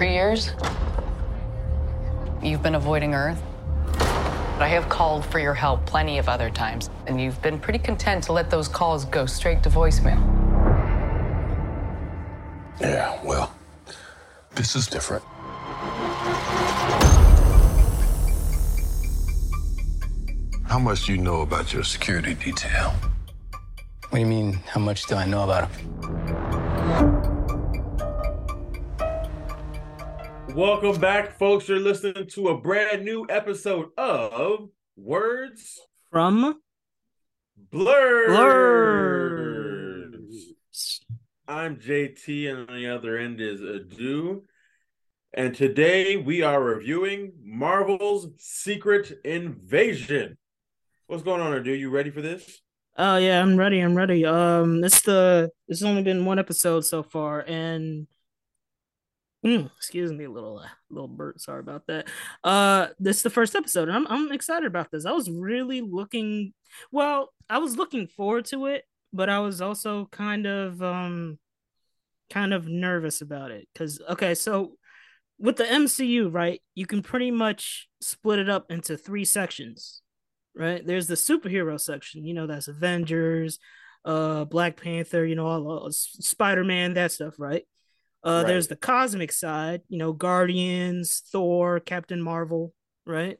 3 years. You've been avoiding Earth. I have called for your help plenty of other times, and you've been pretty content to let those calls go straight to voicemail. Yeah, well, this is different. How much do you know about your security detail? What do you mean, how much do I know about him? Welcome back, folks. You're listening to a brand new episode of Words From Blurred. I'm JT, and on the other end is Adu. And today we are reviewing Marvel's Secret Invasion. What's going on, Adu? You ready for this? Oh, yeah, I'm ready. It's only been one episode so far, and... excuse me, little burp. Sorry about that. This is the first episode, and I'm excited about this. I was looking forward to it, but I was also kind of nervous about it because with the MCU, right, you can pretty much split it up into three sections, right? There's the superhero section, that's Avengers, Black Panther, all Spider-Man, that stuff, right? Right. There's the cosmic side, Guardians, Thor, Captain Marvel, right?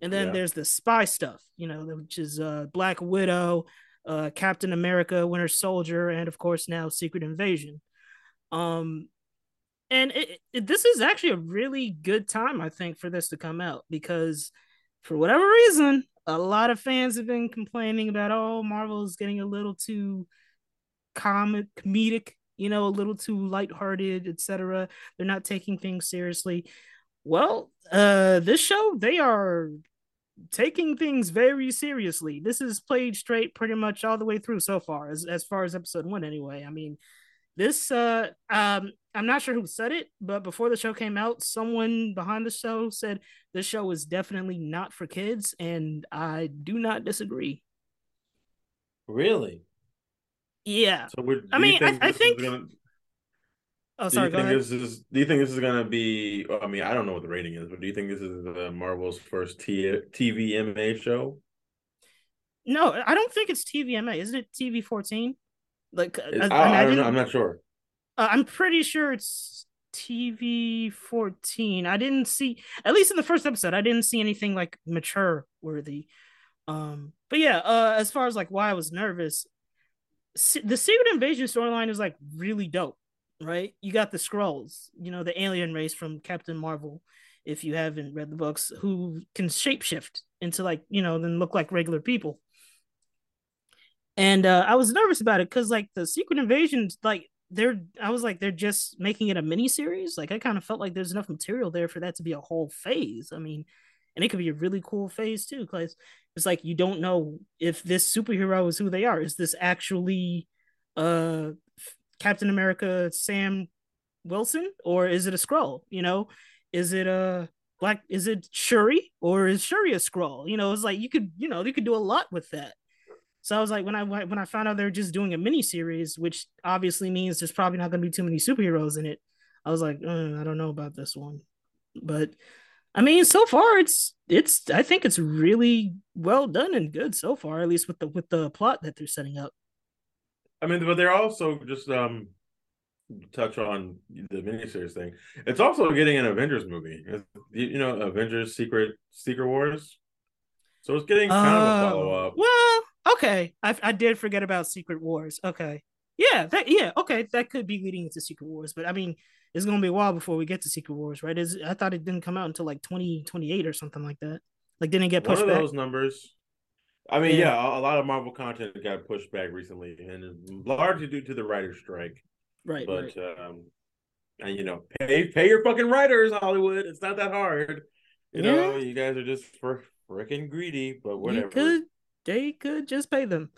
And then there's the spy stuff, which is Black Widow, Captain America, Winter Soldier, and of course now Secret Invasion. And this is actually a really good time, I think, for this to come out, because for whatever reason, a lot of fans have been complaining about, Marvel's getting a little too comedic. A little too lighthearted, etc. They're not taking things seriously. Well, this show, they are taking things very seriously. This is played straight pretty much all the way through so far, as far as episode one anyway. I mean, this, I'm not sure who said it, but before the show came out, someone behind the show said this show is definitely not for kids, and I do not disagree. Really? Yeah. Do you think this is going to be, I don't know what the rating is, but do you think this is Marvel's first TVMA show? No, I don't think it's TVMA. Isn't it TV-14? I don't know. I'm not sure. I'm pretty sure it's TV-14. I didn't see, at least in the first episode, I didn't see anything like mature worthy. As far as like why I was nervous, the Secret Invasion storyline is like really dope, right? You got the Skrulls, the alien race from Captain Marvel, if you haven't read the books, who can shapeshift into then look like regular people. And I was nervous about it because the Secret Invasion, they're just making it a mini series. I kind of felt like there's enough material there for that to be a whole phase. And it could be a really cool phase too, because it's like you don't know if this superhero is who they are. Is this actually Captain America, Sam Wilson, or is it a Skrull? Is it a black? Is it Shuri, or is Shuri a Skrull? It's like you could do a lot with that. So I was like, when I found out they're just doing a mini series, which obviously means there's probably not going to be too many superheroes in it. I was like, I don't know about this one, but. So far it's I think it's really well done and good so far, at least with the plot that they're setting up. But they're also just touch on the miniseries thing. It's also getting an Avengers movie. Avengers Secret Wars. So it's getting kind of a follow-up. Well, okay. I did forget about Secret Wars. Okay. Yeah, that could be leading into Secret Wars, but it's going to be a while before we get to Secret Wars, right? I thought it didn't come out until 2028 or something like that. Didn't get pushed back. One of those numbers. A lot of Marvel content got pushed back recently, and largely due to the writer's strike. Right. But, pay your fucking writers, Hollywood. It's not that hard. You guys are just freaking greedy, but whatever. They could just pay them.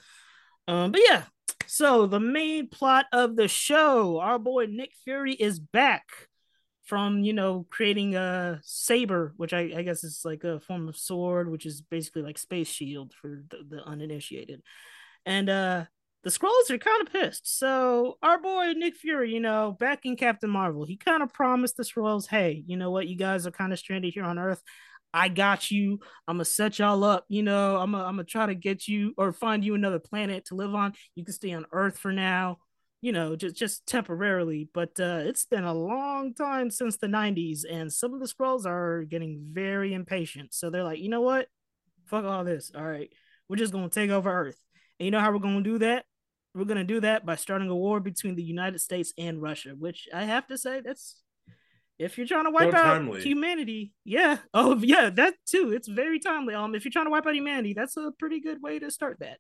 So the main plot of the show, our boy Nick Fury is back from, creating a Saber, which I guess is like a form of sword, which is basically like space shield for the uninitiated. And the Skrulls are kind of pissed. So our boy Nick Fury, back in Captain Marvel, he kind of promised the Skrulls, hey, you know what? You guys are kind of stranded here on Earth. I got you. I'm going to set y'all up. I'm going to try to get you or find you another planet to live on. You can stay on Earth for now, just temporarily. But it's been a long time since the 90s, and some of the Skrulls are getting very impatient. So they're like, you know what? Fuck all this. All right. We're just going to take over Earth. And you know how we're going to do that? We're going to do that by starting a war between the United States and Russia, which I have to say, that's, if you're trying to wipe out humanity, yeah. Oh, yeah, that too. It's very timely. If you're trying to wipe out humanity, that's a pretty good way to start that.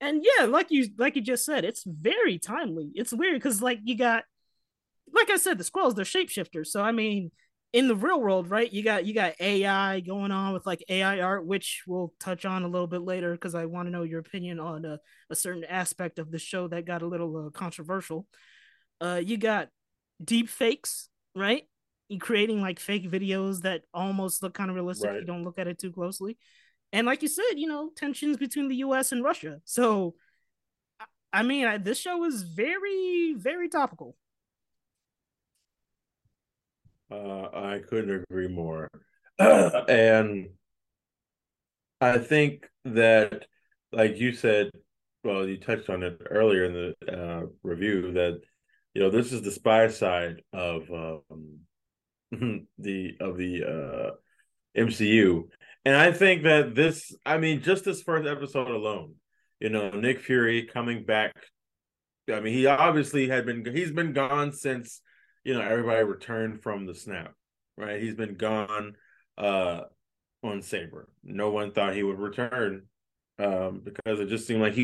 And yeah, like you just said, it's very timely. It's weird because like I said, the Skrulls, they're shapeshifters. So, I mean, in the real world, right, you got AI going on with like AI art, which we'll touch on a little bit later because I want to know your opinion on a certain aspect of the show that got a little controversial. You got deep fakes, right? You're creating like fake videos that almost look kind of realistic if you don't look at it too closely. And like you said, tensions between the U.S. and Russia. So, I mean, this show is very, very topical. I couldn't agree more. And I think that, like you said, well, you touched on it earlier in the review, that, this is the spy side of the MCU. And I think that just this first episode alone, Nick Fury coming back. I mean, he obviously he's been gone since, everybody returned from the snap, right? He's been gone on Saber. No one thought he would return because it just seemed like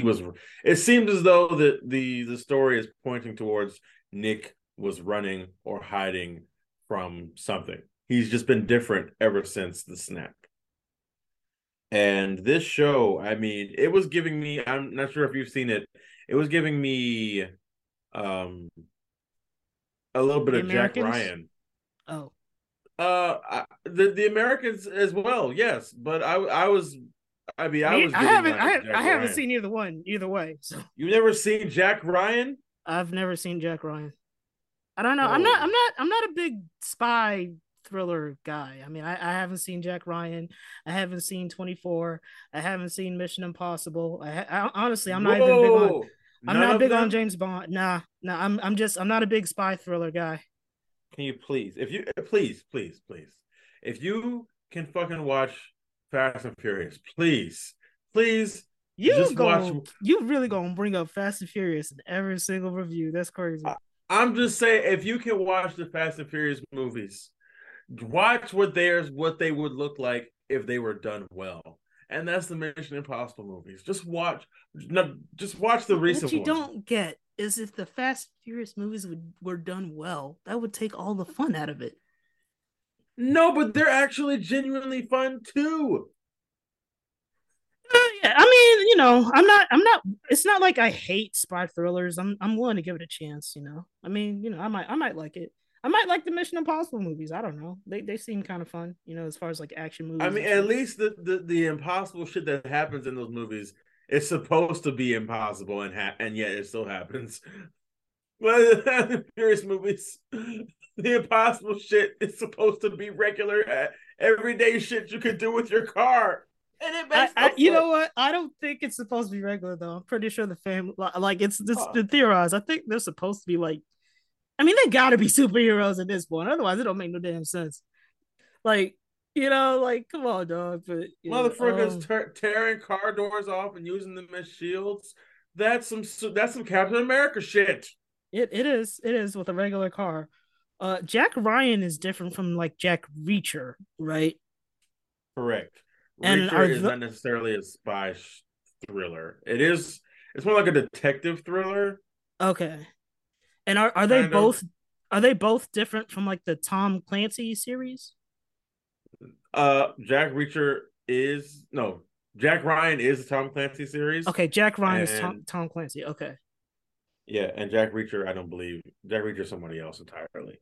it seems as though that the story is pointing towards Nick was running or hiding from something. He's just been different ever since the snap. And this show, I mean, it was giving me, I'm not sure if you've seen it, it was giving me a little bit of Jack Ryan. Oh. The Americans as well, yes. But I haven't seen either way. So. You've never seen Jack Ryan? I've never seen Jack Ryan. I don't know. Oh. I'm not a big spy thriller guy. I mean, I haven't seen Jack Ryan. I haven't seen 24. I haven't seen Mission Impossible. I'm not big on James Bond. Nah. I'm not a big spy thriller guy. Can you please, if you can fucking watch Fast and Furious, please. You really gonna bring up Fast and Furious in every single review? That's crazy. I'm just saying, if you can watch the Fast and Furious movies, watch what they would look like if they were done well. And that's the Mission Impossible movies. Just watch the recent ones. What you don't get is if the Fast and Furious movies were done well, that would take all the fun out of it. No, but they're actually genuinely fun too. Yeah, I mean, I'm not. It's not like I hate spy thrillers. I'm willing to give it a chance. I mean, I might like it. I might like the Mission Impossible movies. I don't know. They seem kind of fun, as far as like action movies. I mean, at least the impossible shit that happens in those movies is supposed to be impossible and yet it still happens. But the Furious movies, the impossible shit is supposed to be regular, everyday shit you could do with your car. And it makes what? I don't think it's supposed to be regular though. I'm pretty sure the family, like it's the theorized. I think they're supposed to be like. I mean, they gotta be superheroes at this point. Otherwise, it don't make no damn sense. Come on, dog. But motherfuckers tearing car doors off and using them as shields. That's some Captain America shit. It is with a regular car. Jack Ryan is different from like Jack Reacher, right? Correct. Reacher is not necessarily a spy thriller. It's more like a detective thriller. Okay. And are they both different from like the Tom Clancy series? Jack Ryan is the Tom Clancy series. Okay, Jack Ryan is Tom Clancy. Okay. Yeah, and Jack Reacher, I don't believe. Jack Reacher is somebody else entirely.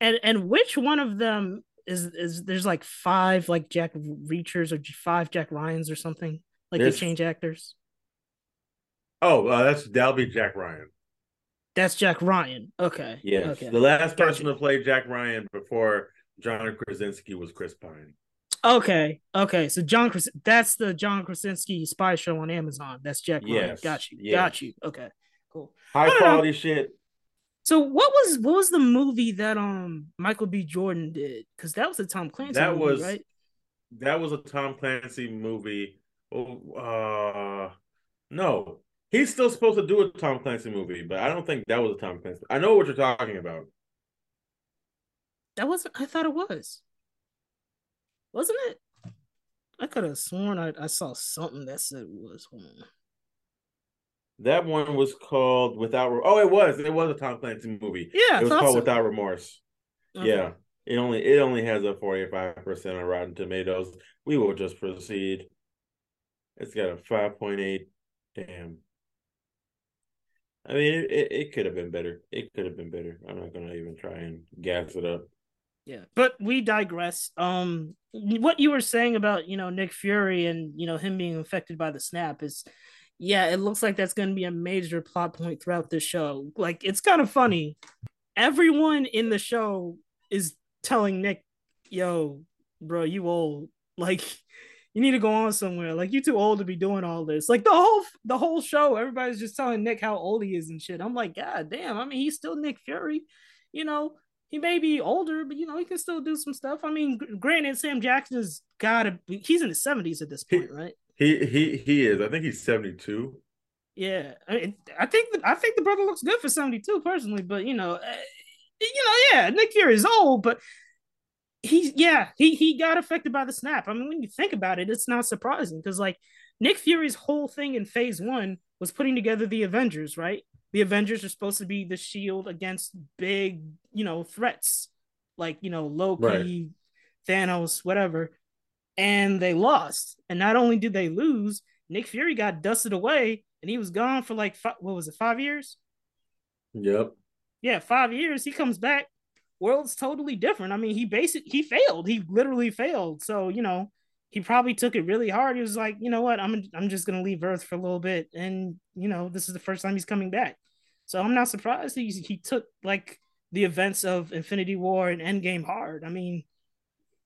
And which one of them is there's like five like Jack Reachers or five Jack Ryans or something? Like they change actors. Oh, that'll be Jack Ryan. That's Jack Ryan. Okay. Yes. Okay. The last person to play Jack Ryan before John Krasinski was Chris Pine. Okay. Okay. So that's the John Krasinski spy show on Amazon. That's Jack Ryan. Got you. Yes. Got you. Okay. Cool. High quality shit. So what was the movie that Michael B. Jordan did? Because that was a Tom Clancy movie, right? That was a Tom Clancy movie. No. He's still supposed to do a Tom Clancy movie, but I don't think that was a Tom Clancy. I know what you're talking about. That wasn't... I thought it was. Wasn't it? I could have sworn I saw something that said it was one. That one was called Without... Oh, it was. It was a Tom Clancy movie. Yeah, it was called Without Remorse. Okay. Yeah. It only has a 45% on Rotten Tomatoes. We will just proceed. It's got a 5.8. Damn. I mean, it could have been better. It could have been better. I'm not going to even try and gas it up. Yeah, but we digress. What you were saying about, Nick Fury and, him being affected by the snap is, yeah, it looks like that's going to be a major plot point throughout this show. Like, it's kind of funny. Everyone in the show is telling Nick, yo, bro, you old. Like, you need to go on somewhere. Like, you're too old to be doing all this. Like, the whole show, everybody's just telling Nick how old he is and shit. I'm like, God damn. I mean, he's still Nick Fury. He may be older, but, he can still do some stuff. I mean, granted, Sam Jackson has got to be... He's in his 70s at this point, right? He is. I think he's 72. Yeah. I mean, I think the brother looks good for 72, personally. But, yeah, Nick Fury is old, but... He got affected by the snap. I mean, when you think about it, it's not surprising because like Nick Fury's whole thing in Phase 1 was putting together the Avengers, right? The Avengers are supposed to be the shield against big, threats like, Loki, right. Thanos, whatever. And they lost. And not only did they lose, Nick Fury got dusted away and he was gone for like, 5 years? Yep. Yeah, 5 years. He comes back. World's totally different. I mean, he failed. He literally failed. So, he probably took it really hard. He was like, you know what? I'm just going to leave Earth for a little bit. And, this is the first time he's coming back. So I'm not surprised he took like the events of Infinity War and Endgame hard. I mean,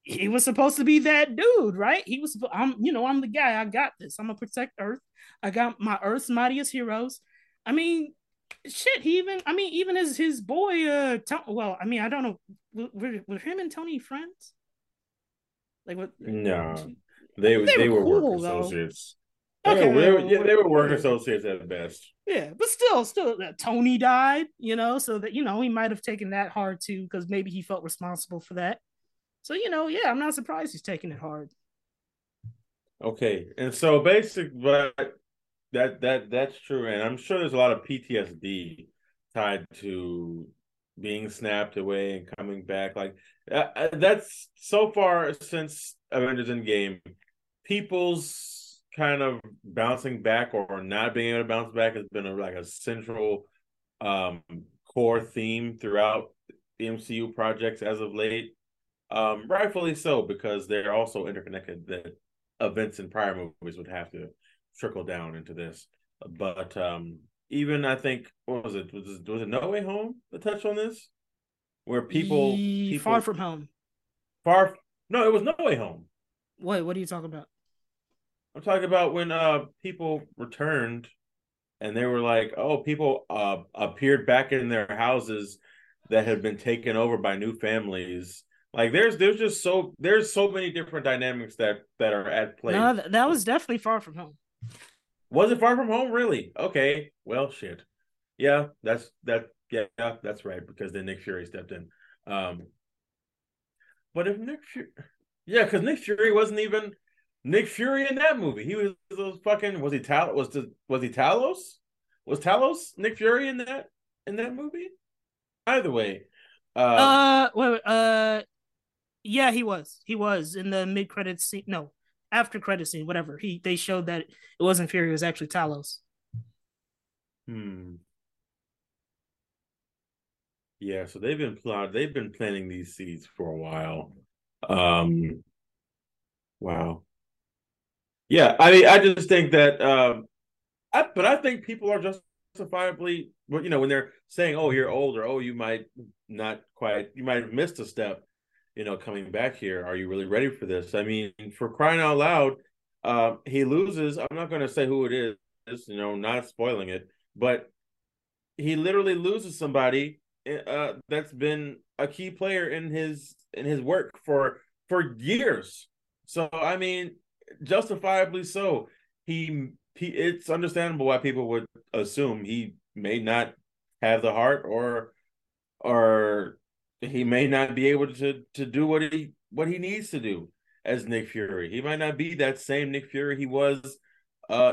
he was supposed to be that dude, right? He was, I'm the guy. I got this. I'm going to protect Earth. I got my Earth's mightiest heroes. I mean, shit, even as his boy, I don't know, were him and Tony friends? Like what? No, they were cool, work associates. Okay, they were work associates at best. Yeah, but still, Tony died, so that he might have taken that hard too, because maybe he felt responsible for that. So yeah, I'm not surprised he's taking it hard. Okay, and so but. That's true, and I'm sure there's a lot of PTSD tied to being snapped away and coming back. Like that's so far since Avengers Endgame, people's kind of bouncing back or not being able to bounce back has been a central core theme throughout the MCU projects as of late. Rightfully so, because they're also interconnected. That events in prior movies would have to trickle down into this, but even I think what was it? Was it No Way Home to touch on this, where people Far From Home. No, it was No Way Home. Wait, what are you talking about? I'm talking about when people returned, and they were like, "Oh, people appeared back in their houses that had been taken over by new families." Like there's so many different dynamics that are at play. No, that was definitely Far From Home. Was it Far From Home? Really? Okay. Well, shit. Yeah, that's right. Because then Nick Fury stepped in. But if Nick Fury, because Nick Fury wasn't even Nick Fury in that movie. He was those fucking. Was he Talos? Was he Talos? Was Talos Nick Fury in that movie? Either way. Yeah, he was. He was in the mid-credits scene. No. After credit scene, whatever. They showed that it wasn't Fury, it was actually Talos. Yeah, so they've been planting these seeds for a while. Wow. Yeah, I mean, I just think that But I think people are justifiably, you know, when they're saying, "Oh, you're older. Oh, you might not quite. You might have missed a step. You know, coming back here. Are you really ready for this?" I mean, for crying out loud, he loses. I'm not going to say who it is. You know, not spoiling it, but he literally loses somebody that's been a key player in his work for years. So I mean, justifiably so. It's understandable why people would assume he may not have the heart, or he may not be able to do what he needs to do as Nick Fury. He might not be that same Nick Fury he was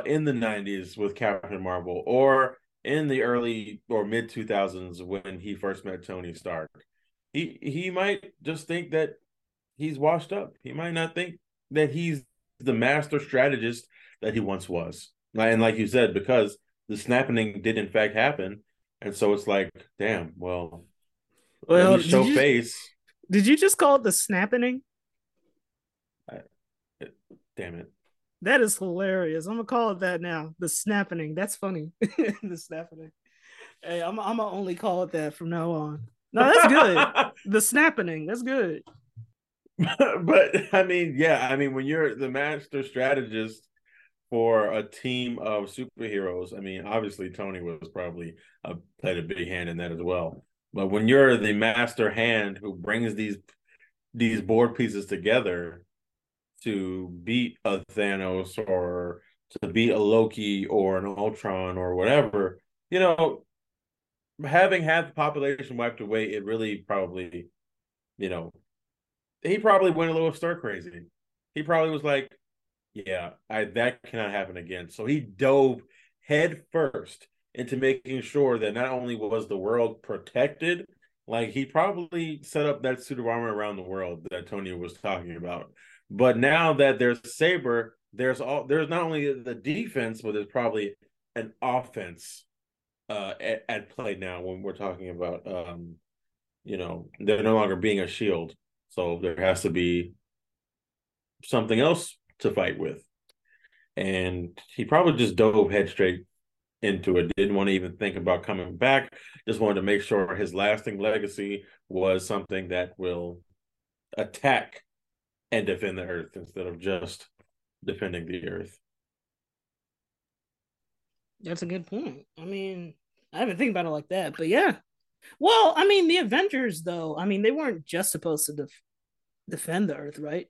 in the 90s with Captain Marvel, or in the early or mid 2000s when he first met Tony Stark. He might just think that he's washed up. He might not think that he's the master strategist that he once was. And like you said, because the snapping did in fact happen, and so it's like, damn, well show face. Did you just call it the snapping? Damn it. That is hilarious. I'm gonna call it that now. The snapping. That's funny. The snapping. Hey, I'm gonna only call it that from now on. No, that's good. The snapping. That's good. But I mean, yeah. I mean, when you're the master strategist for a team of superheroes, I mean, obviously Tony was probably played a big hand in that as well. But when you're the master hand who brings these board pieces together to beat a Thanos, or to beat a Loki, or an Ultron, or whatever, you know, having had the population wiped away, it really probably, you know, he probably went a little stir crazy. He probably was like, yeah, that cannot happen again. So he dove head first into making sure that not only was the world protected, like he probably set up that suit of armor around the world that Tony was talking about. But now that there's Saber, there's not only the defense, but there's probably an offense at play now when we're talking about, you know, they're no longer being a shield. So there has to be something else to fight with. And he probably just dove head straight into it. Didn't want to even think about coming back. Just wanted to make sure his lasting legacy was something that will attack and defend the earth instead of just defending the earth. That's a good point. I mean, I haven't think about it like that, but yeah. Well, I mean, the Avengers, though, I mean, they weren't just supposed to defend the earth, right?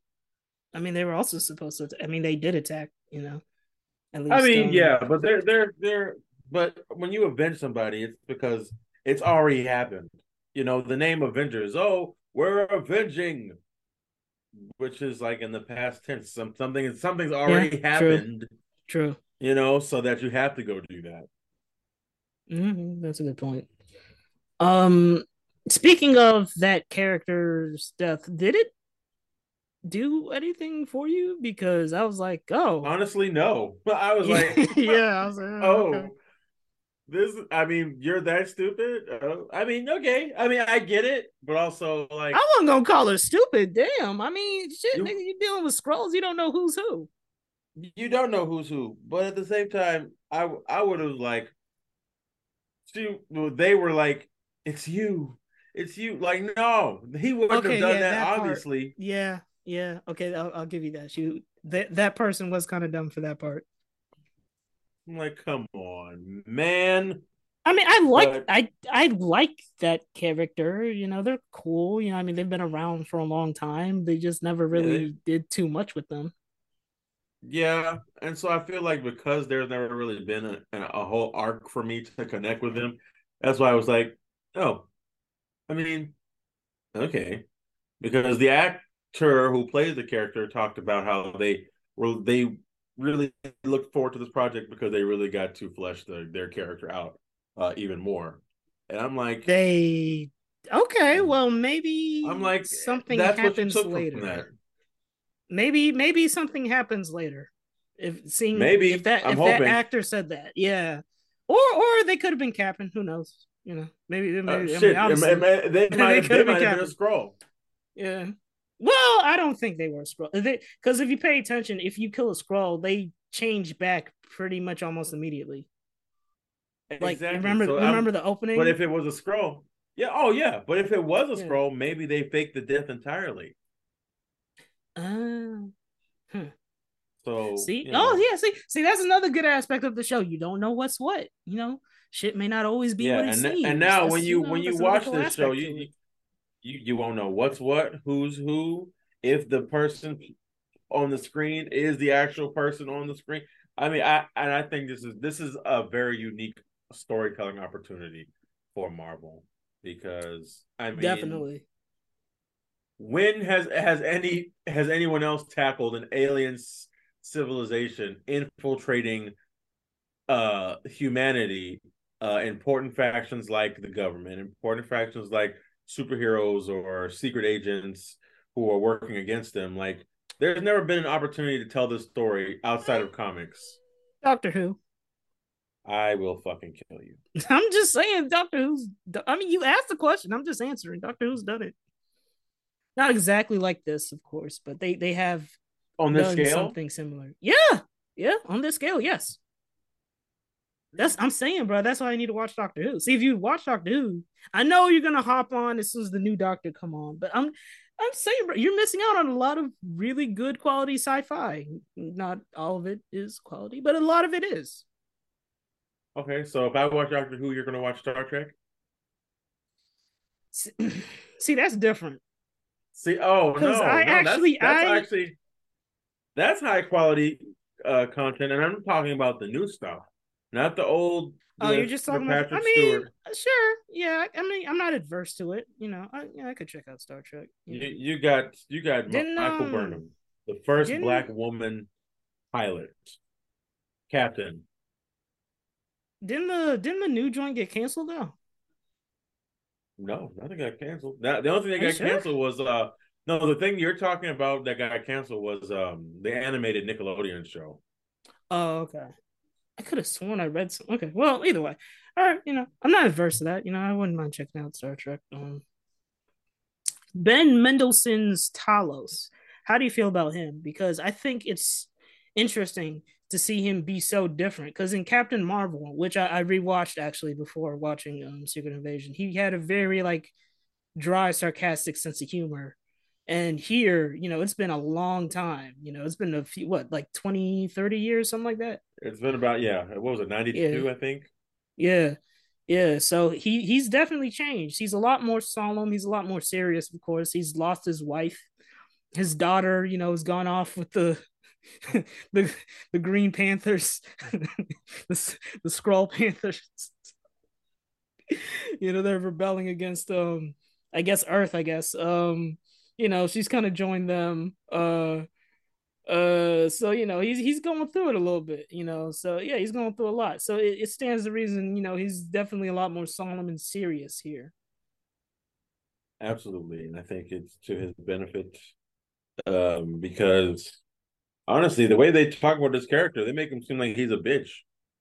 I mean, they were also supposed to. I mean, they did attack, you know. At least, I mean, yeah, but they're. But when you avenge somebody, it's because it's already happened. You know, the name Avengers. Oh, we're avenging. Which is like in the past tense, something's already happened. True. You know, so that you have to go do that. Mm-hmm. That's a good point. Speaking of that character's death, did it do anything for you? Because I was like, oh, honestly, no. But I was like, yeah, I was like, oh, okay. This. I mean, you're that stupid. I mean, okay. I mean, I get it, but also like, I wasn't gonna call her stupid. Damn. I mean, shit, nigga, you dealing with Skrulls. You don't know who's who. You don't know who's who. But at the same time, I would have like, they were like, it's you. Like, no, he wouldn't have done that obviously. Part. Yeah. Okay, I'll give you that. That person was kind of dumb for that part. I'm like, come on, man. I mean, I like that character. You know, they're cool. You know, I mean, they've been around for a long time. They just never really did too much with them. Yeah, and so I feel like because there's never really been a whole arc for me to connect with them, that's why I was like, oh, I mean, okay, because the actor who plays the character talked about how they really looked forward to this project because they really got to flesh their character out even more. And I'm like, maybe I'm like, something happens later. Maybe something happens later. If that actor said that, yeah, or they could have been Captain. Who knows? You know, they could have been Captain. Scroll. Yeah. Well, I don't think they were Skrull. Because if you pay attention, if you kill a Skrull, they change back pretty much almost immediately. Like, exactly. remember the opening? But if it was a Skrull, yeah, oh yeah. But if it was a Skrull, maybe they faked the death entirely. So see, see, that's another good aspect of the show. You don't know what's what. You know, shit may not always be what it seems. And now, when you watch this show, you won't know what's what, who's who, if the person on the screen is the actual person on the screen. I mean, I think this is a very unique storytelling opportunity for Marvel, because I mean, definitely. When has anyone else tackled an alien civilization infiltrating humanity, important factions like the government, important factions like superheroes or secret agents who are working against them? Like, there's never been an opportunity to tell this story outside of comics. Doctor Who. I will fucking kill you. I'm just saying, Doctor Who's... I mean, you asked the question. I'm just answering. Doctor Who's done it. Not exactly like this, of course, but they have on this done scale something similar. Yeah. Yeah. On this scale, yes. I'm saying, bro. That's why I need to watch Doctor Who. See, if you watch Doctor Who, I know you're going to hop on as soon as the new Doctor come on, but I'm saying, bro, you're missing out on a lot of really good quality sci-fi. Not all of it is quality, but a lot of it is. Okay, so if I watch Doctor Who, you're going to watch Star Trek? See, that's different. See, oh, no. That's high quality content, and I'm talking about the new stuff, not the old. Oh, you're just talking about, I mean, Stewart. Sure. Yeah, I mean, I'm not adverse to it. You know, I could check out Star Trek. You got Michael Burnham, the first Black woman pilot, captain. Didn't the new joint get canceled, though? No, nothing got canceled. The only thing that got canceled was... the thing you're talking about that got canceled was the animated Nickelodeon show. Oh, okay. I could have sworn I read some. Okay, well, either way. All right, you know, I'm not adverse to that. You know, I wouldn't mind checking out Star Trek. Ben Mendelsohn's Talos. How do you feel about him? Because I think it's interesting to see him be so different, because in Captain Marvel, which I rewatched actually before watching Secret Invasion, he had a very like dry, sarcastic sense of humor, and here, you know, it's been a long time. You know, it's been a few, what, like 20, 30 years, something like that. It's been about, what was it, 92, I think? Yeah. So he's definitely changed. He's a lot more solemn. He's a lot more serious, of course. He's lost his wife. His daughter, you know, has gone off with the Green Panthers, the Skrull Panthers. You know, they're rebelling against Earth. You know, she's kind of joined them. So, you know, he's going through it a little bit, you know. So yeah, he's going through a lot. So it stands to reason, you know, he's definitely a lot more solemn and serious here. Absolutely. And I think it's to his benefit, because honestly, the way they talk about this character, they make him seem like he's a bitch.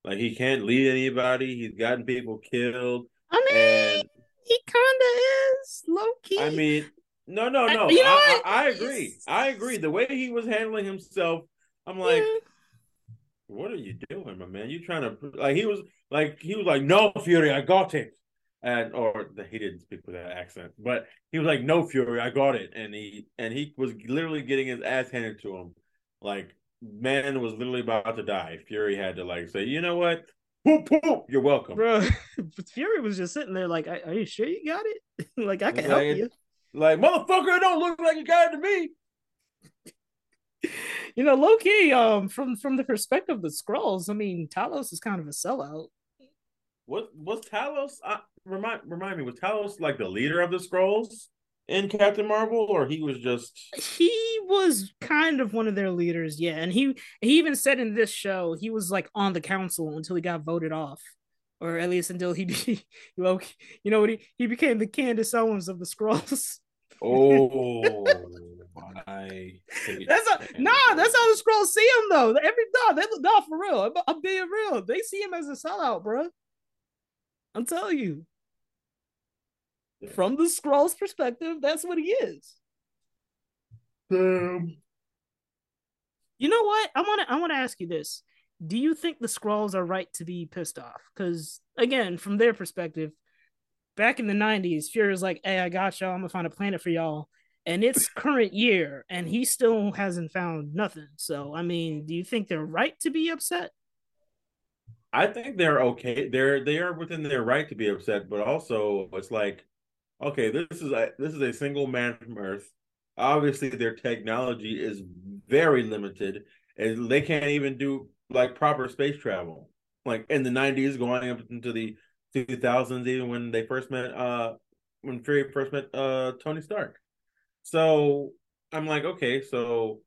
Like, he can't lead anybody. He's gotten people killed. I mean, he kind of is, low-key. I mean, no. I agree. I agree. The way he was handling himself, I'm like, what are you doing, my man? You trying to... Like, he was like, no, Fury, I got it. Or he didn't speak with that accent, but he was like, no, Fury, I got it. And he was literally getting his ass handed to him. Like, man was literally about to die. Fury had to like say, you know what? Poop, poop. You're welcome, bro. Fury was just sitting there like, are you sure you got it? Like, I can help you. Like, motherfucker, it don't look like you got it to me. You know, low key. From the perspective of the Skrulls, I mean, Talos is kind of a sellout. What was Talos? Remind me, was Talos like the leader of the Skrulls in Captain Marvel, or he was kind of one of their leaders, yeah. And he even said in this show he was like on the council until he got voted off, or at least until he, you know what, he became the Candace Owens of the Skrulls. Oh, I hate that's how the Skrulls see him though. For real, I'm being real. They see him as a sellout, bro. I'm telling you. From the Skrulls' perspective, that's what he is. Damn. You know what? I want to ask you this. Do you think the Skrulls are right to be pissed off? Because, again, from their perspective, back in the 90s, Fury was like, hey, I got y'all. I'm going to find a planet for y'all. And it's current year, and he still hasn't found nothing. So, I mean, do you think they're right to be upset? I think they're okay. They are within their right to be upset, but also it's like, okay, this is a single man from Earth. Obviously, their technology is very limited, and they can't even do like proper space travel. Like in the 90s, going up into the 2000s, even when they first met, when Fury first met Tony Stark. So I'm like, okay, so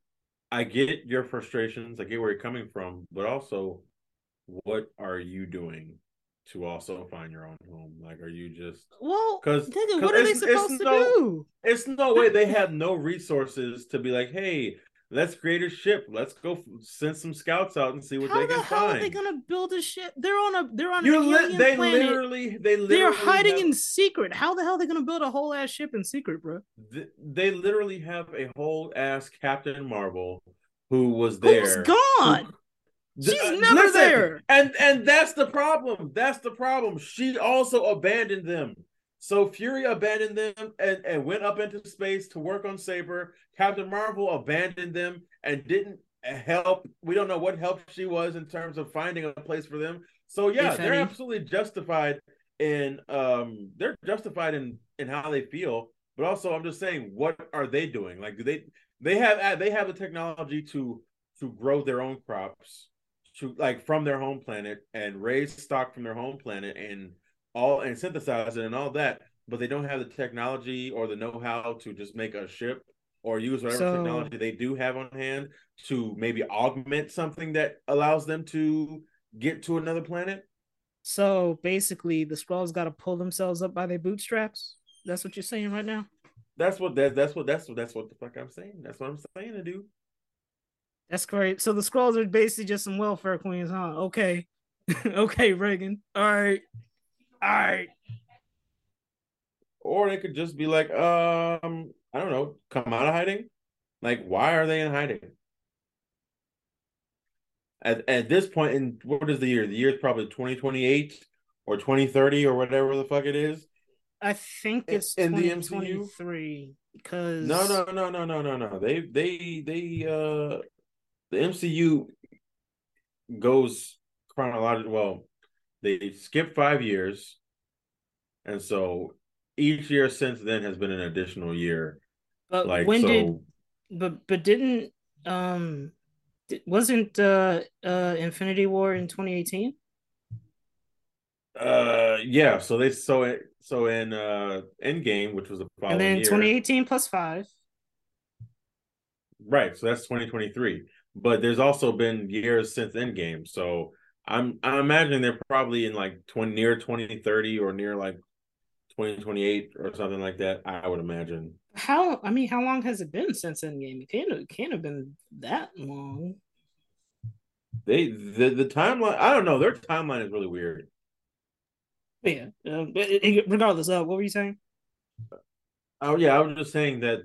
I get your frustrations. I get where you're coming from, but also, what are you doing to also find your own home? Like, are you just... Well, nigga, what are they supposed to do? It's no way they have no resources to be like, hey, let's create a ship. Let's go send some scouts out and see what they can find. How are they going to build a ship? They're on an alien planet. They're hiding in secret. How the hell are they going to build a whole-ass ship in secret, bro? They literally have a whole-ass Captain Marvel who was there. Who's gone? She's never there. And that's the problem. That's the problem. She also abandoned them. So Fury abandoned them and went up into space to work on Saber. Captain Marvel abandoned them and didn't help. We don't know what help she was in terms of finding a place for them. So yeah, they're absolutely justified in how they feel. But also, I'm just saying, what are they doing? Like, do they have the technology to grow their own crops, to like from their home planet and raise stock from their home planet and synthesize it and all that, but they don't have the technology or the know-how to just make a ship or use whatever technology they do have on hand to maybe augment something that allows them to get to another planet. So basically the Skrulls got to pull themselves up by their bootstraps. That's what you're saying right now. That's what the fuck I'm saying. That's what I'm saying to do. That's great. So the Skrulls are basically just some welfare queens, huh? Okay. Okay, Reagan. All right. Or they could just be like, I don't know, come out of hiding. Like, why are they in hiding? At this point, in what is the year? The year is probably 2028 or 2030 or whatever the fuck it is. I think it's in the MCU. Because no. They the MCU goes chronological. Well, they skip 5 years, and so each year since then has been an additional year. But wasn't Infinity War in 2018? Yeah. So in Endgame, which was the following year, and then 2018 plus 5. Right, so that's 2023. But there's also been years since Endgame, so I'm imagining they're probably in like near 2030 or near like 2028 or something like that. I would imagine. How long has it been since Endgame? It can't have been that long. The timeline. I don't know. Their timeline is really weird. Yeah. Regardless, what were you saying? Oh yeah, I was just saying that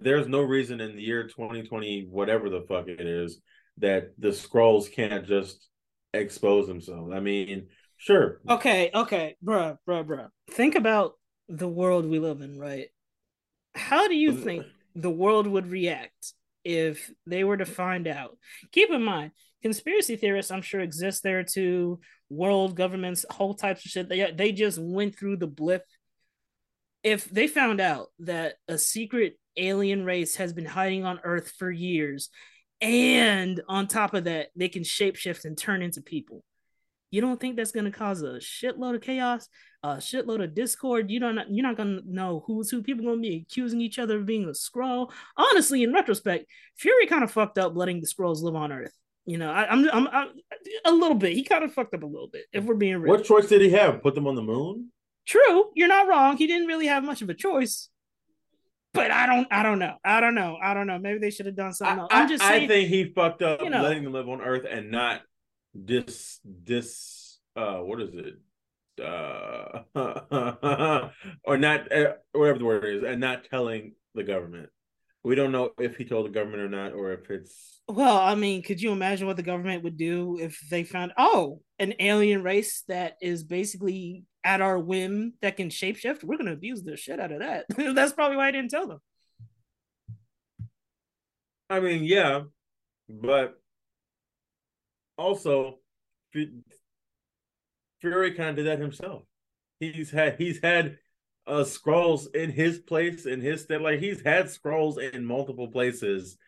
there's no reason in the year 2020, whatever the fuck it is, that the Skrulls can't just expose themselves. I mean, sure. Okay, bruh. Think about the world we live in, right? How do you think the world would react if they were to find out? Keep in mind, conspiracy theorists, I'm sure, exist there too. World governments, whole types of shit. They just went through the blip. If they found out that a secret alien race has been hiding on Earth for years, and on top of that, they can shapeshift and turn into people, you don't think that's going to cause a shitload of chaos, a shitload of discord? You're not going to know who's who. People going to be accusing each other of being a Skrull. Honestly, in retrospect, Fury kind of fucked up letting the Skrulls live on Earth. You know, I'm a little bit. He kind of fucked up a little bit, if we're being real. What choice did he have? Put them on the moon? True, you're not wrong. He didn't really have much of a choice. But I don't know. Maybe they should have done something else. I'm just saying, I think he fucked up letting them live on Earth and not or not whatever the word is, and not telling the government. We don't know if he told the government or not, or if it's... Well, I mean, could you imagine what the government would do if they found, oh, an alien race that is basically at our whim that can shapeshift? We're going to abuse the shit out of that. That's probably why I didn't tell them. I mean, yeah, but also Fury kind of did that himself. He's had Skrulls in his place, in his stead. Like, he's had Skrulls in multiple places,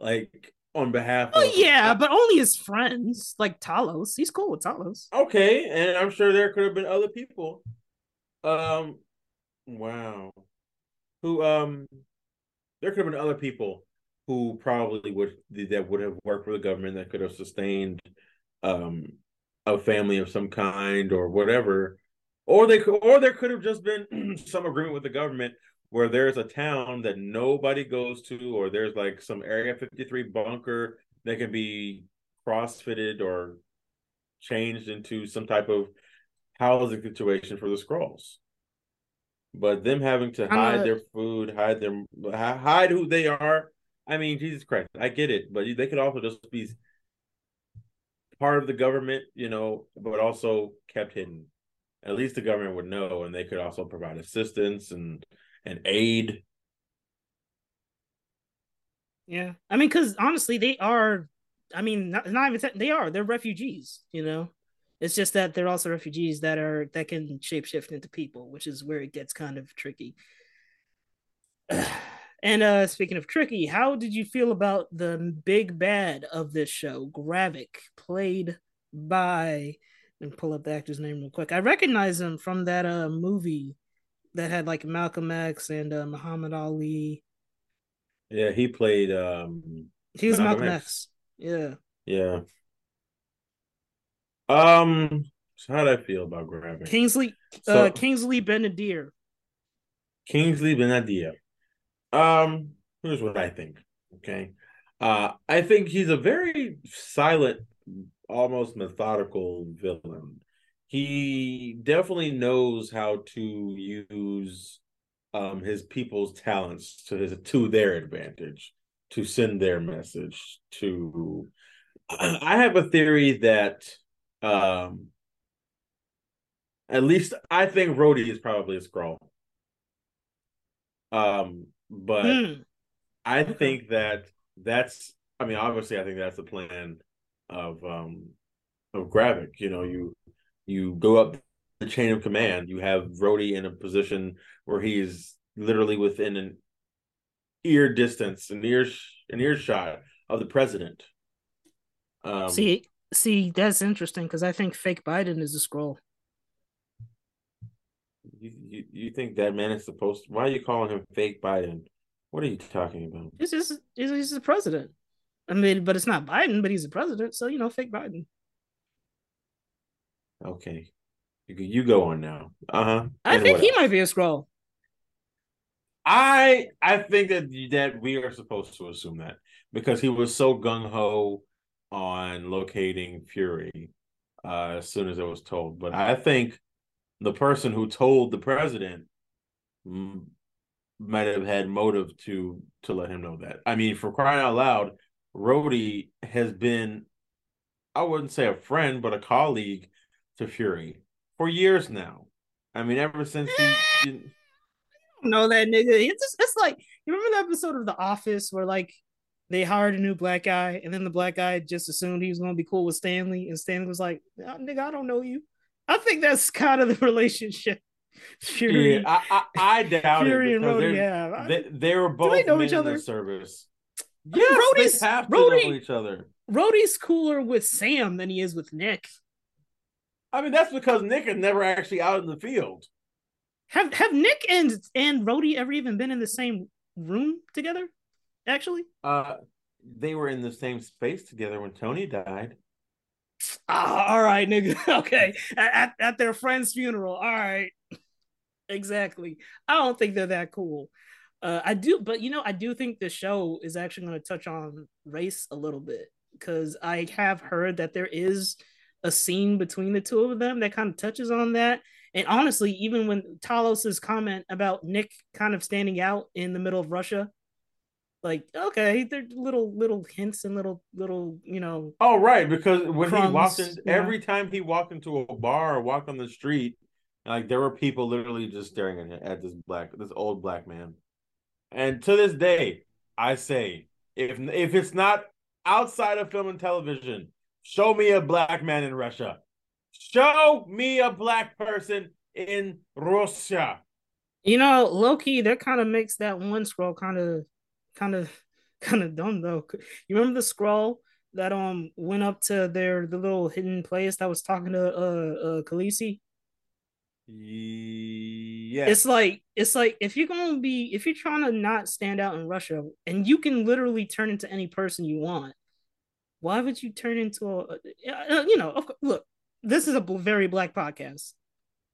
like on behalf of... Oh yeah, but only his friends, like Talos. He's cool with Talos. Okay, and I'm sure there could have been other people. Wow. Who there could have been other people who probably would have worked for the government that could have sustained a family of some kind or whatever. Or there could have just been some agreement with the government where there's a town that nobody goes to, or there's like some Area 53 bunker that can be crossfitted or changed into some type of housing situation for the Skrulls. But them having to hide their food, hide who they are. I mean, Jesus Christ, I get it, but they could also just be part of the government, you know, but also kept hidden. At least the government would know, and they could also provide assistance and aid. Yeah, I mean, because honestly, they are. I mean, not even they are. They're refugees. You know, it's just that they're also refugees that can shapeshift into people, which is where it gets kind of tricky. And speaking of tricky, how did you feel about the big bad of this show, Gravik, played by... and pull up the actor's name real quick. I recognize him from that movie that had like Malcolm X and Muhammad Ali. Yeah, he played... he was Malcolm X. Yeah. Yeah. So how did I feel about Gravik? Kingsley Benadir. Kingsley Benadir. Here's what I think. Okay. I think he's a very silent, almost methodical villain. He definitely knows how to use his people's talents to their advantage, to send their message. To I have a theory that at least I think Rhodey is probably a Skrull. I think obviously I think that's the plan of Gravik. You know, you go up the chain of command. You have Rhodey in a position where he's literally within an earshot of the president. See, that's interesting, because I think fake Biden is a Skrull. You think that man is supposed to... Why are you calling him fake Biden? What are you talking about? He's the president. I mean, but it's not Biden, but he's the president, so, you know, fake Biden. Okay. You go on now. Uh-huh. I think he might be a Skrull. I think that we are supposed to assume that, because he was so gung-ho on locating Fury as soon as it was told. But I think the person who told the president might have had motive to let him know that. I mean, for crying out loud, Rhodey has been, I wouldn't say a friend, but a colleague to Fury for years now. I mean, ever since he... You know that nigga. It's like, you remember the episode of The Office where, like, they hired a new black guy, and then the black guy just assumed he was going to be cool with Stanley, and Stanley was like, nigga, I don't know you. I think that's kind of the relationship Fury... Yeah, I doubt Fury it. And Rhodey have. They were both they know men each other? In the service. Yeah, they have to know each other. Rhodey's cooler with Sam than he is with Nick. I mean, that's because Nick is never actually out in the field. Have Nick and Rhodey ever even been in the same room together? Actually, they were in the same space together when Tony died. All right, nigga. Okay, at their friend's funeral. All right, exactly. I don't think they're that cool. I do think the show is actually going to touch on race a little bit, because I have heard that there is a scene between the two of them that kind of touches on that. And honestly, even when Talos's comment about Nick kind of standing out in the middle of Russia, like, okay, they're little hints and little, you know. Oh, right, because when crumbs, he walked in, every time he walked into a bar or walked on the street, like, there were people literally just staring at him, at this old black man. And to this day, I say, if it's not outside of film and television, show me a black man in Russia. Show me a black person in Russia. You know, low-key, that kind of makes that one Skrull kind of dumb, though. You remember the Skrull that went up to the little hidden place that was talking to Khaleesi? Yeah. It's like if you're trying to not stand out in Russia, and you can literally turn into any person you want, why would you turn into look, this is a very black podcast,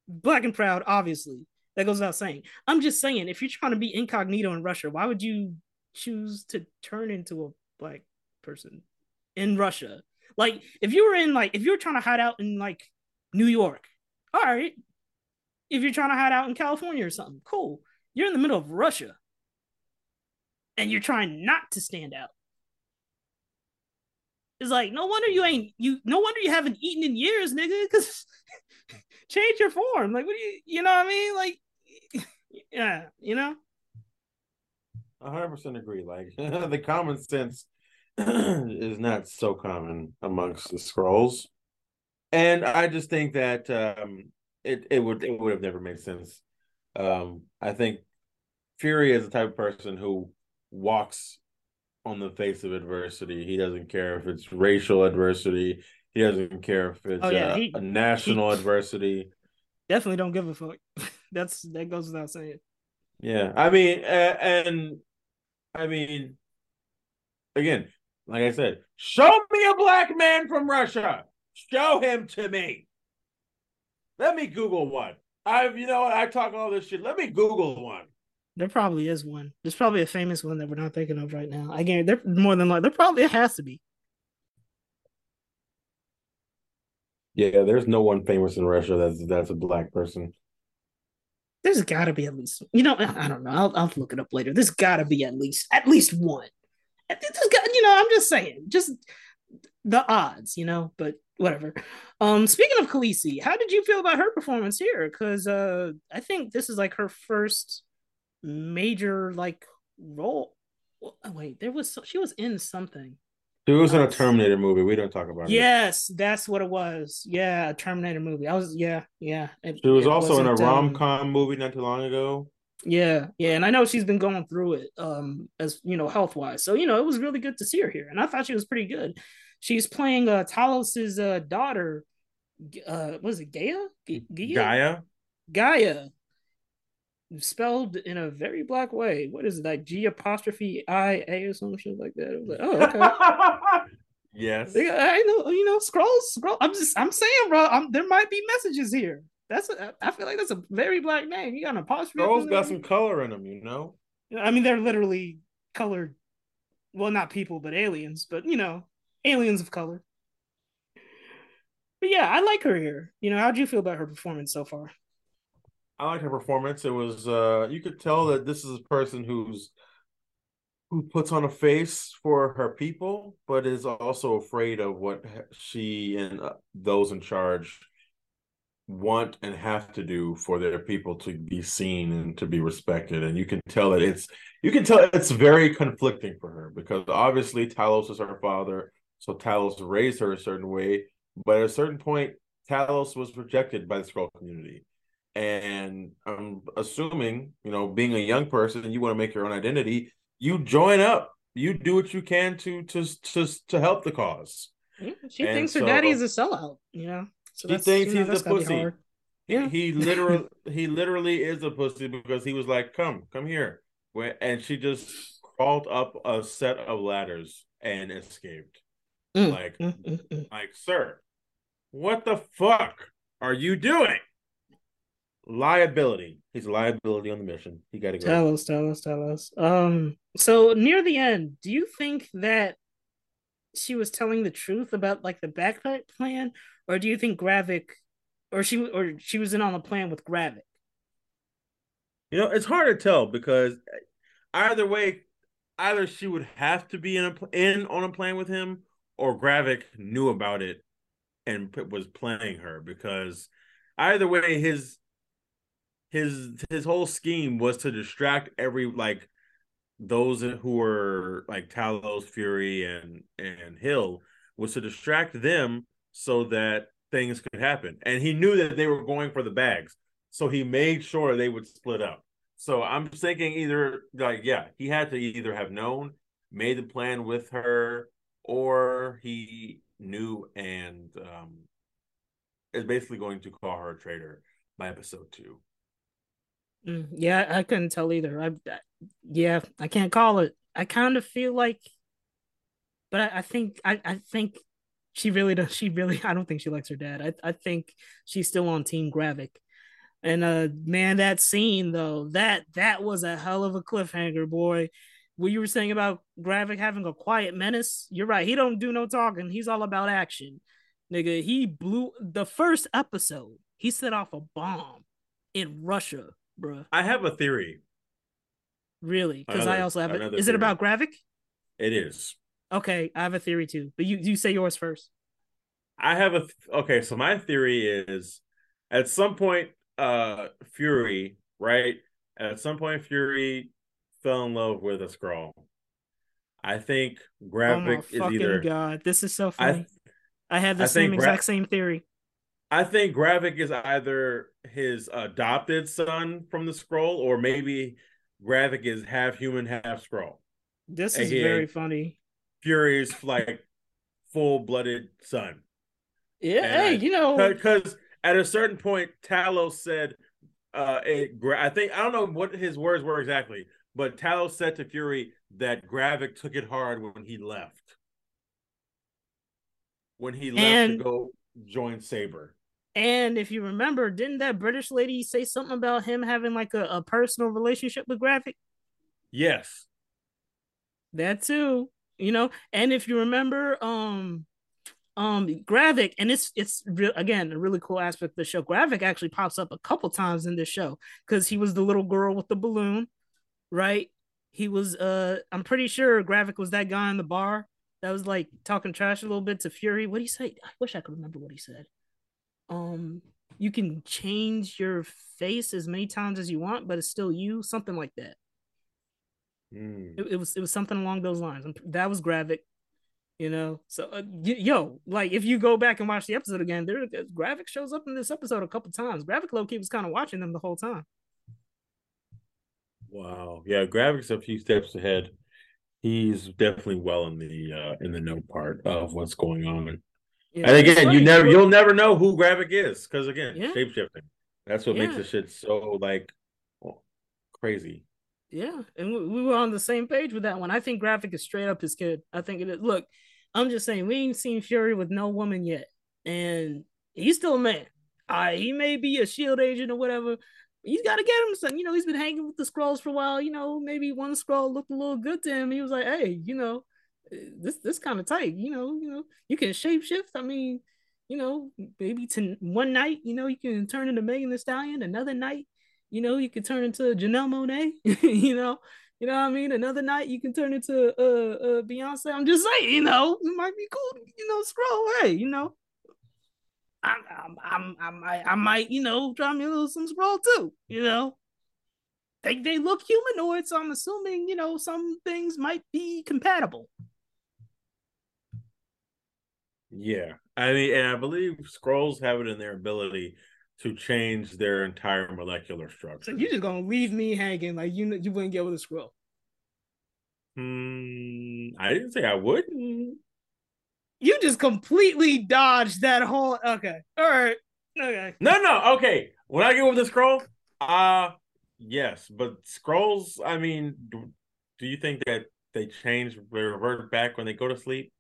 black and proud, obviously, that goes without saying. I'm just saying, if you're trying to be incognito in Russia, why would you choose to turn into a black person in Russia? Like, if you were trying to hide out in like New York, all right. If you're trying to hide out in California or something, cool. You're in the middle of Russia, and you're trying not to stand out. It's like, no wonder you haven't eaten in years, nigga. Because change your form. Like, what do you know what I mean? Like, yeah, you know. 100% agree. Like, the common sense is not so common amongst the Skrulls, and I just think that. It would have never made sense. I think Fury is the type of person who walks on the face of adversity. He doesn't care if it's racial adversity. He doesn't care if it's national adversity. Definitely don't give a fuck. That goes without saying. Yeah, I mean, again, like I said, show me a black man from Russia. Show him to me. Let me Google one. I talk all this shit. Let me Google one. There probably is one. There's probably a famous one that we're not thinking of right now. I guarantee there more than like there probably has to be. Yeah, there's no one famous in Russia that's a black person. There's got to be at least. You know, I don't know. I'll look it up later. There's got to be at least one. I'm just saying, just the odds, but. Whatever. Speaking of Khaleesi, how did you feel about her performance here? Because I think this is like her first major like role. Oh, wait, she was in something. She was in a Terminator movie. We don't talk about it. Yes, that's what it was. Yeah, a Terminator movie. She was also in a rom-com movie not too long ago. Yeah, and I know she's been going through it, as health-wise. So it was really good to see her here, and I thought she was pretty good. She's playing Talos's daughter. Was it G'iah? G'iah. Spelled in a very black way. What is it? Like G'IA or some shit like that. It was like, oh, okay. Yes. I know. Scroll. I'm saying, bro. There might be messages here. I feel like that's a very black name. You got an apostrophe. Scrolls got some color in them. I mean, they're literally colored. Well, not people, but aliens. But aliens of color. But yeah, I like her here. How'd you feel about her performance so far? I like her performance. It was you could tell that this is a person who puts on a face for her people, but is also afraid of what she and those in charge want and have to do for their people to be seen and to be respected. And you can tell that it's very conflicting for her, because obviously Talos is her father. So Talos raised her a certain way, but at a certain point, Talos was rejected by the Skrull community. And I'm assuming, being a young person and you want to make your own identity, you join up. You do what you can to help the cause. Yeah, she thinks her daddy is a sellout, So she thinks he's a pussy. Yeah. He literally is a pussy, because he was like, come here. And she just crawled up a set of ladders and escaped. Sir, what the fuck are you doing? Liability. He's a liability on the mission. He got to go. Tell us. So near the end, do you think that she was telling the truth about like the backpack plan, or do you think Gravik, or she was in on the plan with Gravik? It's hard to tell, because either way, either she would have to be on a plane with him, or Gravik knew about it and was playing her, because either way, his whole scheme was to distract those who were like Talos, Fury, and Hill, was to distract them so that things could happen. And he knew that they were going for the bags, so he made sure they would split up. So I'm thinking either he had to either have known, made the plan with her, or he knew and is basically going to call her a traitor by episode 2. Yeah, I couldn't tell either. I can't call it. I kind of feel like, but I think she really does. I don't think she likes her dad. I think she's still on Team Gravik. And man, that scene though, that was a hell of a cliffhanger, boy. What you were saying about Gravik having a quiet menace, you're right. He don't do no talking. He's all about action, nigga. He blew the first episode. He set off a bomb in Russia, bruh. I have a theory. Really? Because I also have it. Is it about Gravik? It is. Okay, I have a theory too. But you say yours first. I have okay. So my theory is, at some point, Fury, right? At some point, Fury fell in love with a Skrull. I think Gravik is either. God, this is so funny. I had the same theory. I think Gravik is either his adopted son from the Skrull, or maybe Gravik is half human, half Skrull. This is very funny. Fury's full-blooded son. Yeah, because at a certain point, Talos said, I don't know what his words were exactly, but Talos said to Fury that Gravik took it hard when he left. When he left to go join Saber. And if you remember, didn't that British lady say something about him having a personal relationship with Gravik? Yes. That too, and if you remember, Gravik, and it's again a really cool aspect of the show. Gravik actually pops up a couple times in this show because he was the little girl with the balloon, right? He was I'm pretty sure Gravik was that guy in the bar that was talking trash a little bit to Fury. What did he say? I wish I could remember what he said. You can change your face as many times as you want, but it's still you, something like that. Mm. It was something along those lines. That was Gravik. So, if you go back and watch the episode again, Gravik shows up in this episode a couple times. Gravik low-key was kind of watching them the whole time. Wow. Yeah, Gravik's a few steps ahead. He's definitely well in the know part of what's going on. Yeah, and again, you'll never know who Gravik is, because again, shape-shifting. That's what makes the shit so crazy. Yeah, and we were on the same page with that one. I think Gravik is straight up his kid. I think it is. Look, I'm just saying, we ain't seen Fury with no woman yet. And he's still a man. He may be a SHIELD agent or whatever. He's got to get him something. He's been hanging with the Skrulls for a while. Maybe one Skrull looked a little good to him. He was like, hey, this kind of tight. You can shapeshift. I mean, maybe one night, you can turn into Megan Thee Stallion. Another night, you can turn into Janelle Monáe. You know what I mean? Another night, you can turn into Beyonce. I'm just saying, it might be cool, Scroll. Hey, I might, draw me a little some Scroll too. They look humanoid, so I'm assuming, some things might be compatible. Yeah, I mean, and I believe Skrulls have it in their ability to change their entire molecular structure. So you're just gonna leave me hanging, you wouldn't get with a Skrull. I didn't say I wouldn't. You just completely dodged that whole. Okay, all right, okay. No, okay. When I get with a Skrull, yes, but Skrulls. I mean, do you think that they revert back when they go to sleep?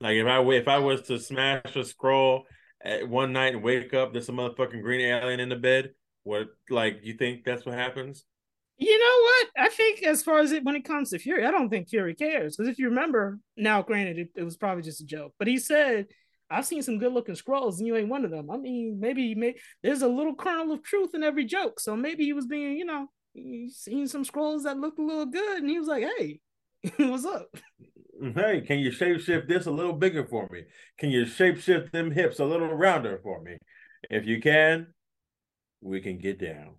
If I was to smash a Skrull at one night and wake up, there's a motherfucking green alien in the bed. What, you think that's what happens? You know what? I think as far as when it comes to Fury, I don't think Fury cares. Because if you remember, now granted, it was probably just a joke, but he said, I've seen some good looking Skrulls and you ain't one of them. I mean, maybe there's a little kernel of truth in every joke. So maybe he was being, he's seen some Skrulls that looked a little good and he was like, hey, What's up? Hey, can you shapeshift this a little bigger for me? Can you shapeshift them hips a little rounder for me? If you can, we can get down.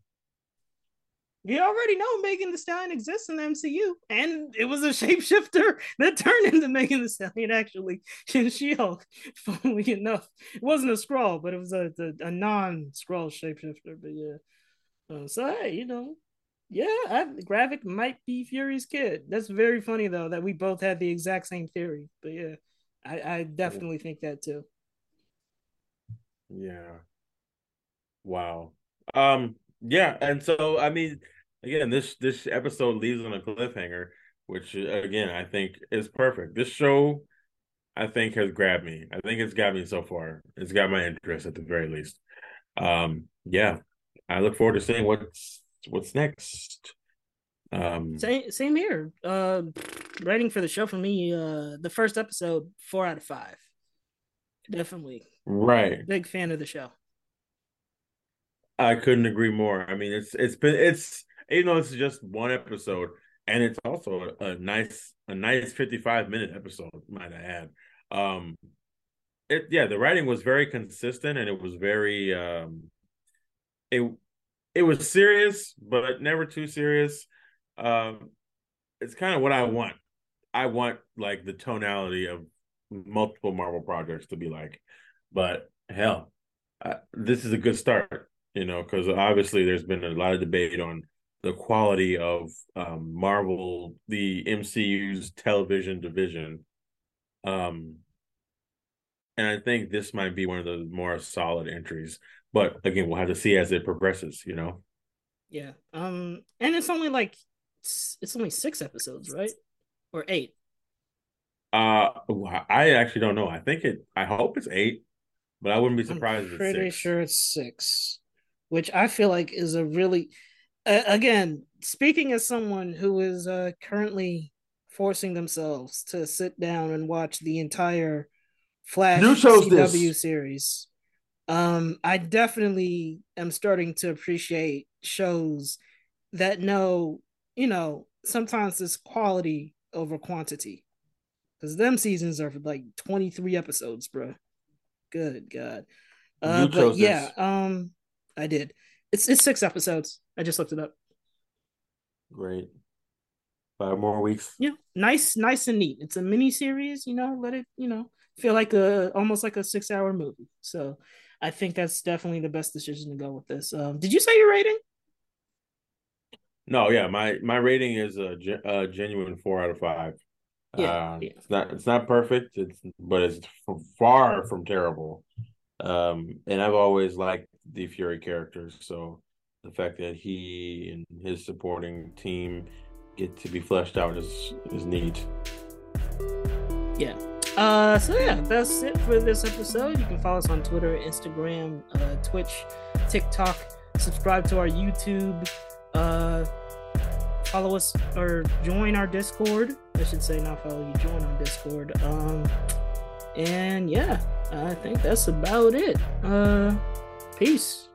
You already know Megan Thee Stallion exists in the MCU, and it was a shapeshifter that turned into Megan Thee Stallion, actually, in She-Hulk, funnily enough. It wasn't a Skrull, but it was a non-Skrull shapeshifter, but yeah. So, hey, you know, yeah, Gravik might be Fury's kid. That's very funny, though, that we both had the exact same theory, but yeah, I definitely think that, too. Yeah. Wow. Yeah, and so I mean, again, this episode leaves on a cliffhanger, which again I think is perfect. This show, I think, has grabbed me. I think it's got me so far. It's got my interest at the very least. Yeah, I look forward to seeing what's next. Same here. Rating for the show for me, the first episode, 4 out of 5. Definitely. Right. Big fan of the show. I couldn't agree more. I mean, it's been even though it's just one episode, and it's also a nice 55-minute episode, might I add. The writing was very consistent, and it was very it was serious, but never too serious. It's kind of what I want. I want like the tonality of multiple Marvel projects to be like, but hell, this is a good start. You know, because obviously there's been a lot of debate on the quality of Marvel, the MCU's television division. And I think this might be one of the more solid entries. But again, we'll have to see as it progresses, you know? Yeah. And it's only it's only 6 episodes, right? Or 8? I actually don't know. I hope it's 8, but I wouldn't be surprised if it's 6. I'm pretty sure it's 6. Which I feel like is a really, again, speaking as someone who is currently forcing themselves to sit down and watch the entire Flash CW series, I definitely am starting to appreciate shows that know, you know, sometimes it's quality over quantity. Because them seasons are like 23 episodes, bro. Good God. This. I did. It's 6 episodes. I just looked it up. Great. 5 more weeks. Yeah, nice and neat. It's a mini series, you know. Let it, you know, feel like almost like a 6-hour movie. So, I think that's definitely the best decision to go with this. Did you say your rating? No, yeah, my rating is a genuine 4 out of 5. Yeah, yeah. It's not perfect. It's far from terrible. And I've always liked the Fury characters, so the fact that he and his supporting team get to be fleshed out is neat. Yeah. So yeah, that's it for this episode. You can follow us on Twitter, Instagram, Twitch, TikTok. Subscribe to our YouTube. Follow us or join our Discord. I should say not follow you, join our Discord. And yeah, I think that's about it. Peace.